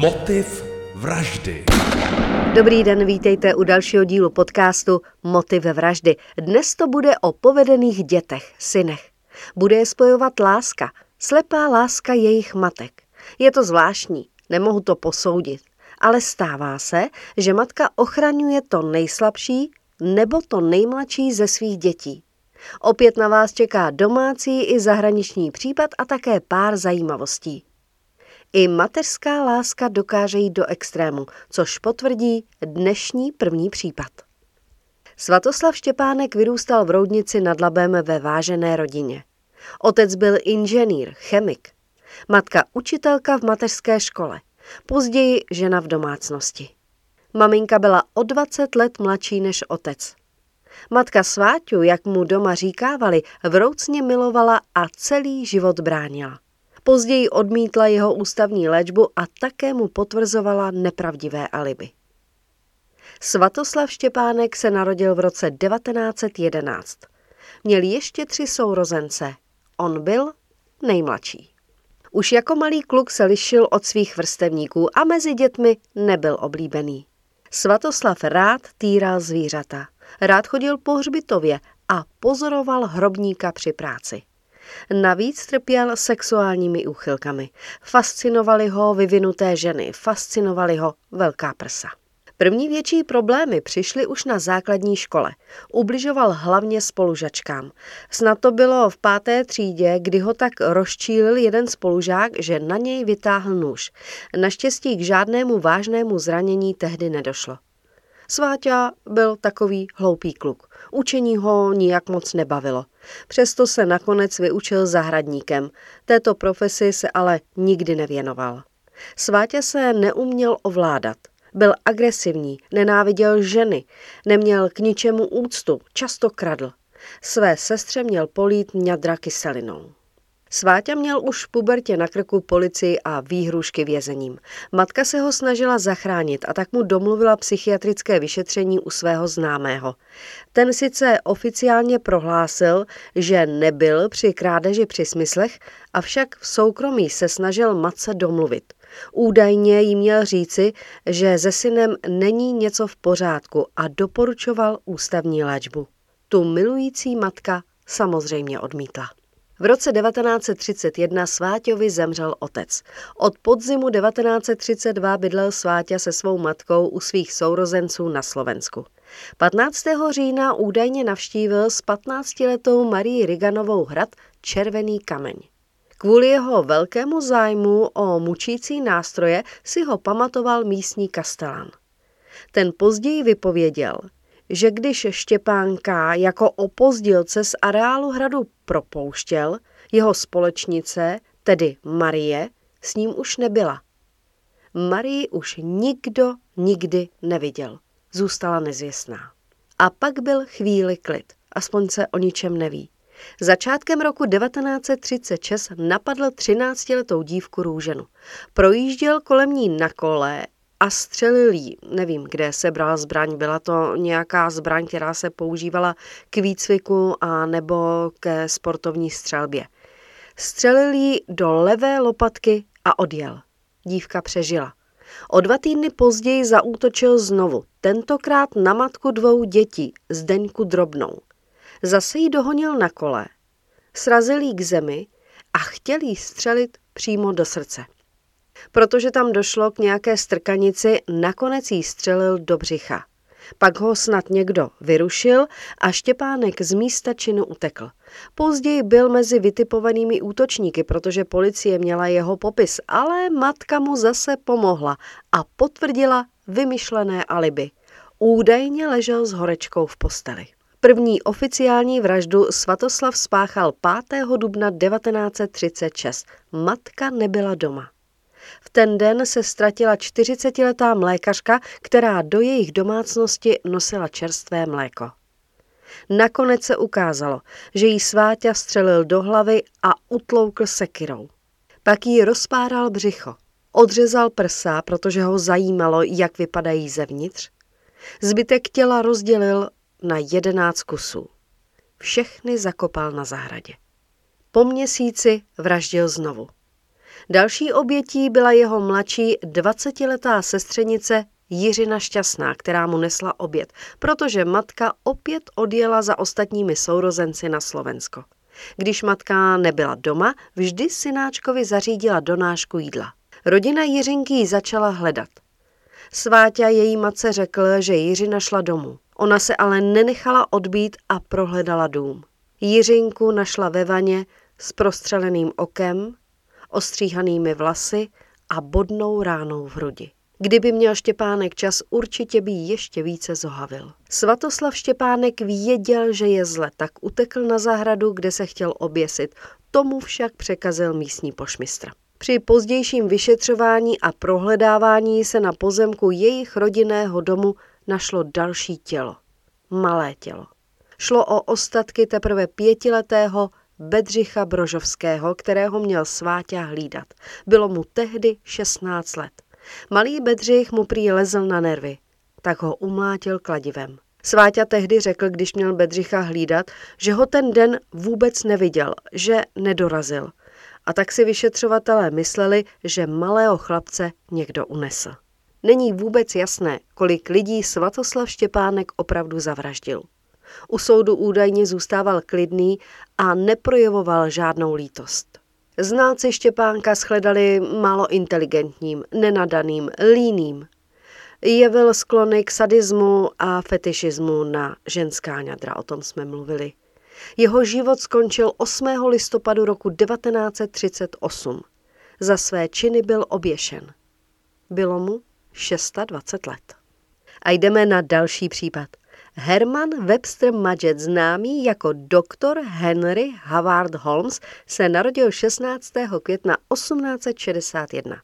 Motiv vraždy. Dobrý den, vítejte u dalšího dílu podcastu Motiv vraždy. Dnes to bude o povedených dětech, synech. Bude je spojovat láska, slepá láska jejich matek. Je to zvláštní, nemohu to posoudit, ale stává se, že matka ochraňuje to nejslabší nebo to nejmladší ze svých dětí. Opět na vás čeká domácí i zahraniční případ a také pár zajímavostí. I mateřská láska dokáže jít do extrému, což potvrdí dnešní první případ. Svatoslav Štěpánek vyrůstal v Roudnici nad Labem ve vážené rodině. Otec byl inženýr, chemik. Matka učitelka v mateřské škole, později žena v domácnosti. Maminka byla o 20 let mladší než otec. Matka Sváťu, jak mu doma říkávali, vroucně milovala a celý život bránila. Později odmítla jeho ústavní léčbu a také mu potvrzovala nepravdivé alibi. Svatoslav Štěpánek se narodil v roce 1911. Měl ještě 3 sourozence. On byl nejmladší. Už jako malý kluk se lišil od svých vrstevníků a mezi dětmi nebyl oblíbený. Svatoslav rád týral zvířata. Rád chodil po hřbitově a pozoroval hrobníka při práci. Navíc trpěl sexuálními úchylkami. Fascinovaly ho vyvinuté ženy, fascinovaly ho velká prsa. První větší problémy přišly už na základní škole. Ubližoval hlavně spolužačkám. Snad to bylo v 5. třídě, kdy ho tak rozčílil jeden spolužák, že na něj vytáhl nůž. Naštěstí k žádnému vážnému zranění tehdy nedošlo. Sváťa byl takový hloupý kluk. Učení ho nijak moc nebavilo. Přesto se nakonec vyučil zahradníkem. Této profesi se ale nikdy nevěnoval. Sváťa se neuměl ovládat. Byl agresivní, nenáviděl ženy, neměl k ničemu úctu, často kradl. Své sestře měl polít mňadra kyselinou. Sváťa měl už v pubertě na krku policii a výhrůžky vězením. Matka se ho snažila zachránit a tak mu domluvila psychiatrické vyšetření u svého známého. Ten sice oficiálně prohlásil, že nebyl při krádeži při smyslech, avšak v soukromí se snažil matce domluvit. Údajně jí měl říci, že se synem není něco v pořádku a doporučoval ústavní léčbu. Tu milující matka samozřejmě odmítla. V roce 1931 Sváťovi zemřel otec. Od podzimu 1932 bydlel Sváťa se svou matkou u svých sourozenců na Slovensku. 15. října údajně navštívil s 15-letou Marii Riganovou hrad Červený kameň. Kvůli jeho velkému zájmu o mučící nástroje si ho pamatoval místní kastelán. Ten později vypověděl, že když Štěpánka jako opozdilce z areálu hradu propouštěl, jeho společnice, tedy Marie, s ním už nebyla. Marii už nikdo nikdy neviděl. Zůstala nezvěstná. A pak byl chvíli klid, aspoň se o ničem neví. Začátkem roku 1936 napadl 13-letou dívku Růženu. Projížděl kolem ní na kole a střelil jí. Nevím, kde sebral zbraň, byla to nějaká zbraň, která se používala k výcviku a nebo ke sportovní střelbě. Střelil jí do levé lopatky a odjel. Dívka přežila. O 2 týdny později zaútočil znovu, tentokrát na matku 2 dětí, Zdeňku Drobnou. Zase ji dohonil na kole, srazil jí k zemi a chtěl jí střelit přímo do srdce. Protože tam došlo k nějaké strkanici, nakonec jí střelil do břicha. Pak ho snad někdo vyrušil a Štěpánek z místa činu utekl. Později byl mezi vytipovanými útočníky, protože policie měla jeho popis, ale matka mu zase pomohla a potvrdila vymyšlené alibi. Údajně ležel s horečkou v posteli. První oficiální vraždu Svatoslav spáchal 5. dubna 1936. Matka nebyla doma. V ten den se ztratila 40-letá mlékařka, která do jejich domácnosti nosila čerstvé mléko. Nakonec se ukázalo, že jí Sváťa střelil do hlavy a utloukl sekyrou. Pak jí rozpáral břicho, odřezal prsa, protože ho zajímalo, jak vypadají zevnitř. Zbytek těla rozdělil na 11 kusů. Všechny zakopal na zahradě. Po měsíci vraždil znovu. Další obětí byla jeho mladší 20letá sestřenice Jiřina Šťastná, která mu nesla oběd, protože matka opět odjela za ostatními sourozenci na Slovensko. Když matka nebyla doma, vždy synáčkovi zařídila donášku jídla. Rodina Jiřinky ji začala hledat. Sváťa její matce řekl, že Jiřina šla domů. Ona se ale nenechala odbít a prohledala dům. Jiřinku našla ve vaně s prostřeleným okem, ostříhanými vlasy a bodnou ránou v hrudi. Kdyby měl Štěpánek čas, určitě by ještě více zohavil. Svatoslav Štěpánek věděl, že je zle, tak utekl na zahradu, kde se chtěl oběsit. Tomu však překazil místní pošmistr. Při pozdějším vyšetřování a prohledávání se na pozemku jejich rodinného domu našlo další tělo. Malé tělo. Šlo o ostatky teprve 5letého Bedřicha Brožovského, kterého měl Sváťa hlídat. Bylo mu tehdy 16 let. Malý Bedřich mu prý lezl na nervy, tak ho umlátil kladivem. Sváťa tehdy řekl, když měl Bedřicha hlídat, že ho ten den vůbec neviděl, že nedorazil. A tak si vyšetřovatelé mysleli, že malého chlapce někdo unesl. Není vůbec jasné, kolik lidí Svatoslav Štěpánek opravdu zavraždil. U soudu údajně zůstával klidný a neprojevoval žádnou lítost. Znalci Štěpánka shledali málo inteligentním, nenadaným, líným. Jevil sklony k sadismu a fetišismu na ženská ňadra, o tom jsme mluvili. Jeho život skončil 8. listopadu roku 1938. Za své činy byl oběšen. Bylo mu 26 let. A jdeme na další případ. Herman Webster Madget, známý jako doktor Henry Howard Holmes, se narodil 16. května 1861.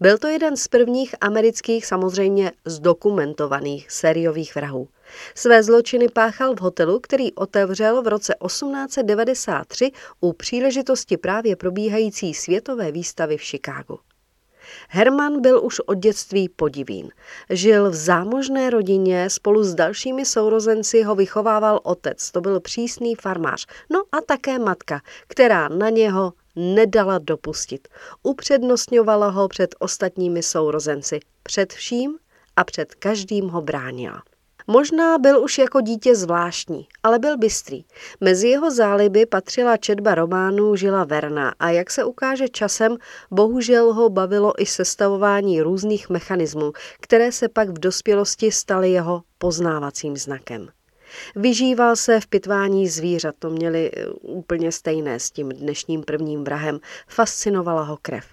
Byl to jeden z prvních amerických, samozřejmě zdokumentovaných, sériových vrahů. Své zločiny páchal v hotelu, který otevřel v roce 1893 u příležitosti právě probíhající světové výstavy v Chicagu. Herman byl už od dětství podivín. Žil v zámožné rodině, spolu s dalšími sourozenci ho vychovával otec, to byl přísný farmář, no a také matka, která na něho nedala dopustit. Upřednostňovala ho před ostatními sourozenci, před vším a před každým ho bránila. Možná byl už jako dítě zvláštní, ale byl bystrý. Mezi jeho záliby patřila četba románů Žila Verna a jak se ukáže časem, bohužel ho bavilo i sestavování různých mechanismů, které se pak v dospělosti staly jeho poznávacím znakem. Vyžíval se v pitvání zvířat, to měli úplně stejné s tím dnešním prvním vrahem, fascinovala ho krev.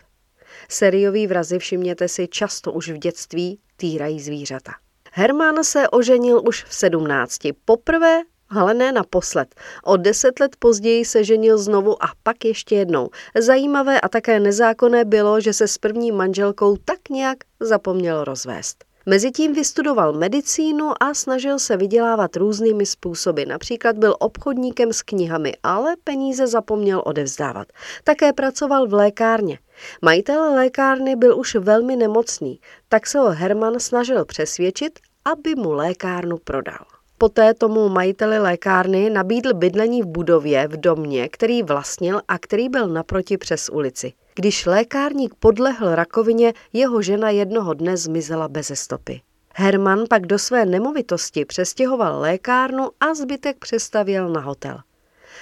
Sérioví vrazi, všimněte si, často už v dětství týrají zvířata. Herman se oženil už v 17. Poprvé, ale ne naposled. O 10 let později se ženil znovu a pak ještě jednou. Zajímavé a také nezákonné bylo, že se s první manželkou tak nějak zapomněl rozvést. Mezitím vystudoval medicínu a snažil se vydělávat různými způsoby. Například byl obchodníkem s knihami, ale peníze zapomněl odevzdávat. Také pracoval v lékárně. Majitel lékárny byl už velmi nemocný, tak se ho Herman snažil přesvědčit, aby mu lékárnu prodal. Poté tomu majiteli lékárny nabídl bydlení v budově v domě, který vlastnil a který byl naproti přes ulici. Když lékárník podlehl rakovině, jeho žena jednoho dne zmizela beze stopy. Herman pak do své nemovitosti přestěhoval lékárnu a zbytek přestavěl na hotel.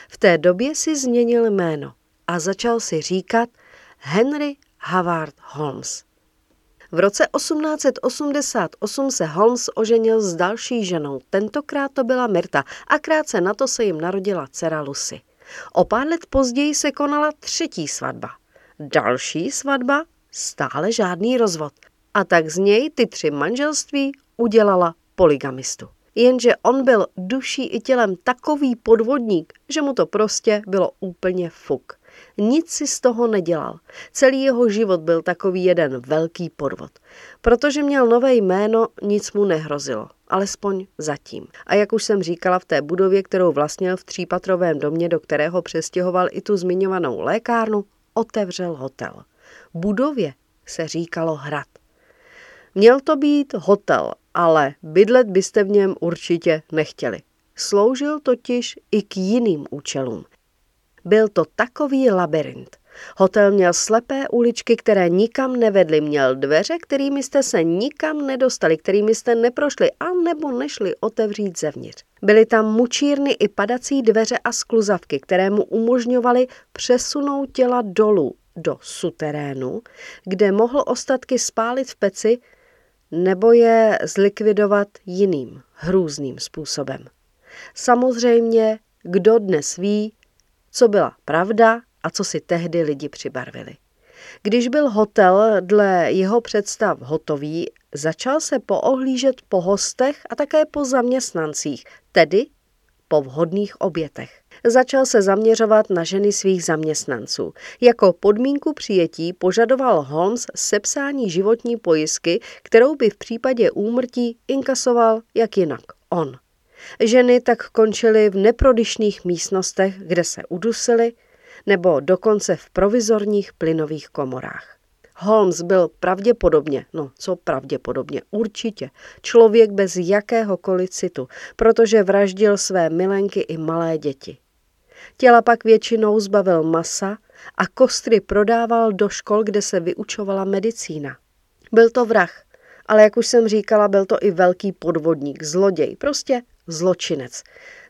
V té době si změnil jméno a začal si říkat Henry Howard Holmes. V roce 1888 se Holmes oženil s další ženou, tentokrát to byla Myrta a krátce na to se jim narodila dcera Lucy. O pár let později se konala třetí svatba. Další svatba, stále žádný rozvod. A tak z něj ty 3 manželství udělala polygamistu. Jenže on byl duší i tělem takový podvodník, že mu to prostě bylo úplně fuk. Nic si z toho nedělal. Celý jeho život byl takový jeden velký podvod. Protože měl nové jméno, nic mu nehrozilo. Alespoň zatím. A jak už jsem říkala, v té budově, kterou vlastnil v 3patrovém domě, do kterého přestěhoval i tu zmiňovanou lékárnu, otevřel hotel. Budově se říkalo Hrad. Měl to být hotel, ale bydlet byste v něm určitě nechtěli. Sloužil totiž i k jiným účelům. Byl to takový labirint. Hotel měl slepé uličky, které nikam nevedly, měl dveře, kterými jste se nikam nedostali, kterými jste neprošli a nebo nešli otevřít zevnitř. Byly tam mučírny i padací dveře a skluzavky, které mu umožňovaly přesunout těla dolů do suterénu, kde mohl ostatky spálit v peci nebo je zlikvidovat jiným, hrůzným způsobem. Samozřejmě, kdo dnes ví, co byla pravda a co si tehdy lidi přibarvili. Když byl hotel dle jeho představ hotový, začal se poohlížet po hostech a také po zaměstnancích, tedy po vhodných obětech. Začal se zaměřovat na ženy svých zaměstnanců. Jako podmínku přijetí požadoval Holmes sepsání životní pojistky, kterou by v případě úmrtí inkasoval jak jinak on. Ženy tak končily v neprodyšných místnostech, kde se udusily, nebo dokonce v provizorních plynových komorách. Holmes byl pravděpodobně, určitě, člověk bez jakéhokoliv citu, protože vraždil své milenky i malé děti. Těla pak většinou zbavil masa a kostry prodával do škol, kde se vyučovala medicína. Byl to vrah, ale jak už jsem říkala, byl to i velký podvodník, zloděj, prostě zločinec.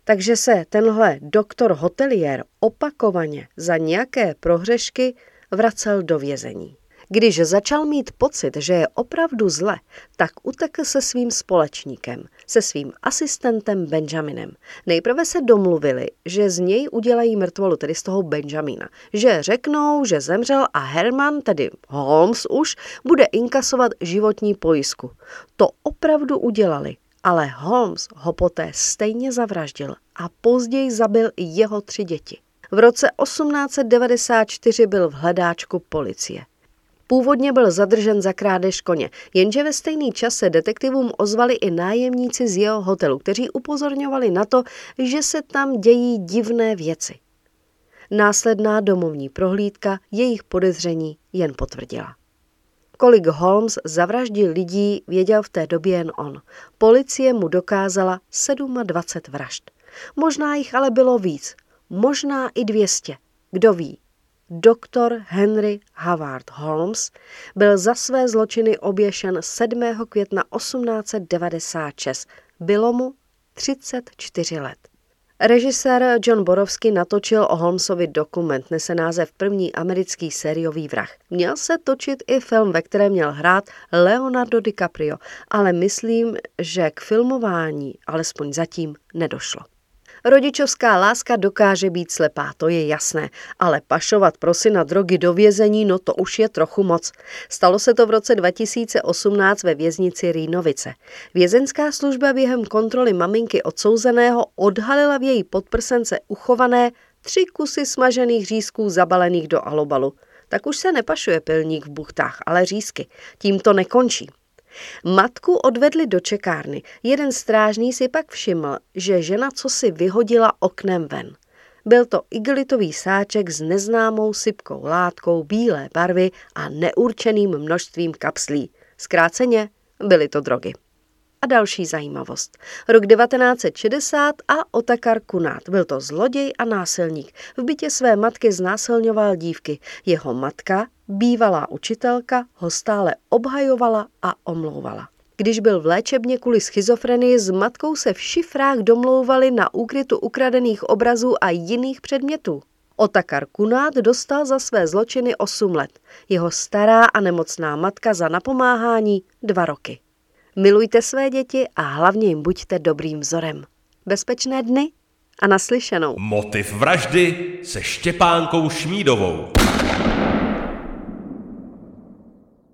Takže se tenhle doktor hotelier opakovaně za nějaké prohřešky vracel do vězení. Když začal mít pocit, že je opravdu zle, tak utekl se svým společníkem, se svým asistentem Benjaminem. Nejprve se domluvili, že z něj udělají mrtvolu, tedy z toho Benjamina. Že řeknou, že zemřel a Herman, tedy Holmes už, bude inkasovat životní pojistku. To opravdu udělali, ale Holmes ho poté stejně zavraždil a později zabil i jeho 3 děti. V roce 1894 byl v hledáčku policie. Původně byl zadržen za krádež koně, jenže ve stejný čas se detektivům ozvali i nájemníci z jeho hotelu, kteří upozorňovali na to, že se tam dějí divné věci. Následná domovní prohlídka jejich podezření jen potvrdila. Kolik Holmes zavraždil lidí, věděl v té době jen on. Policie mu dokázala 27 vražd. Možná jich ale bylo víc, možná i 200, kdo ví. Doktor Henry Howard Holmes byl za své zločiny oběšen 7. května 1896. Bylo mu 34 let. Režisér John Borowski natočil o Holmesovi dokument, nese název První americký sériový vrah. Měl se točit i film, ve kterém měl hrát Leonardo DiCaprio, ale myslím, že k filmování alespoň zatím nedošlo. Rodičovská láska dokáže být slepá, to je jasné, ale pašovat pro syna drogy do vězení, to už je trochu moc. Stalo se to v roce 2018 ve věznici Rýnovice. Vězeňská služba během kontroly maminky odsouzeného odhalila v její podprsence uchované 3 kusy smažených řízků zabalených do alobalu. Tak už se nepašuje pilník v buchtách, ale řízky. Tím to nekončí. Matku odvedli do čekárny. Jeden strážný si pak všiml, že žena cosi vyhodila oknem ven. Byl to igelitový sáček s neznámou sypkou látkou bílé barvy a neurčeným množstvím kapslí. Zkráceně byly to drogy. A další zajímavost. Rok 1960 a Otakar Kunát. Byl to zloděj a násilník. V bytě své matky znásilňoval dívky. Jeho matka, bývalá učitelka, ho stále obhajovala a omlouvala. Když byl v léčebně kvůli schizofrenii, s matkou se v šifrách domlouvali na úkrytu ukradených obrazů a jiných předmětů. Otakar Kunát dostal za své zločiny 8 let. Jeho stará a nemocná matka za napomáhání 2 roky. Milujte své děti a hlavně jim buďte dobrým vzorem. Bezpečné dny a naslyšenou. Motiv vraždy se Štěpánkou Šmídovou.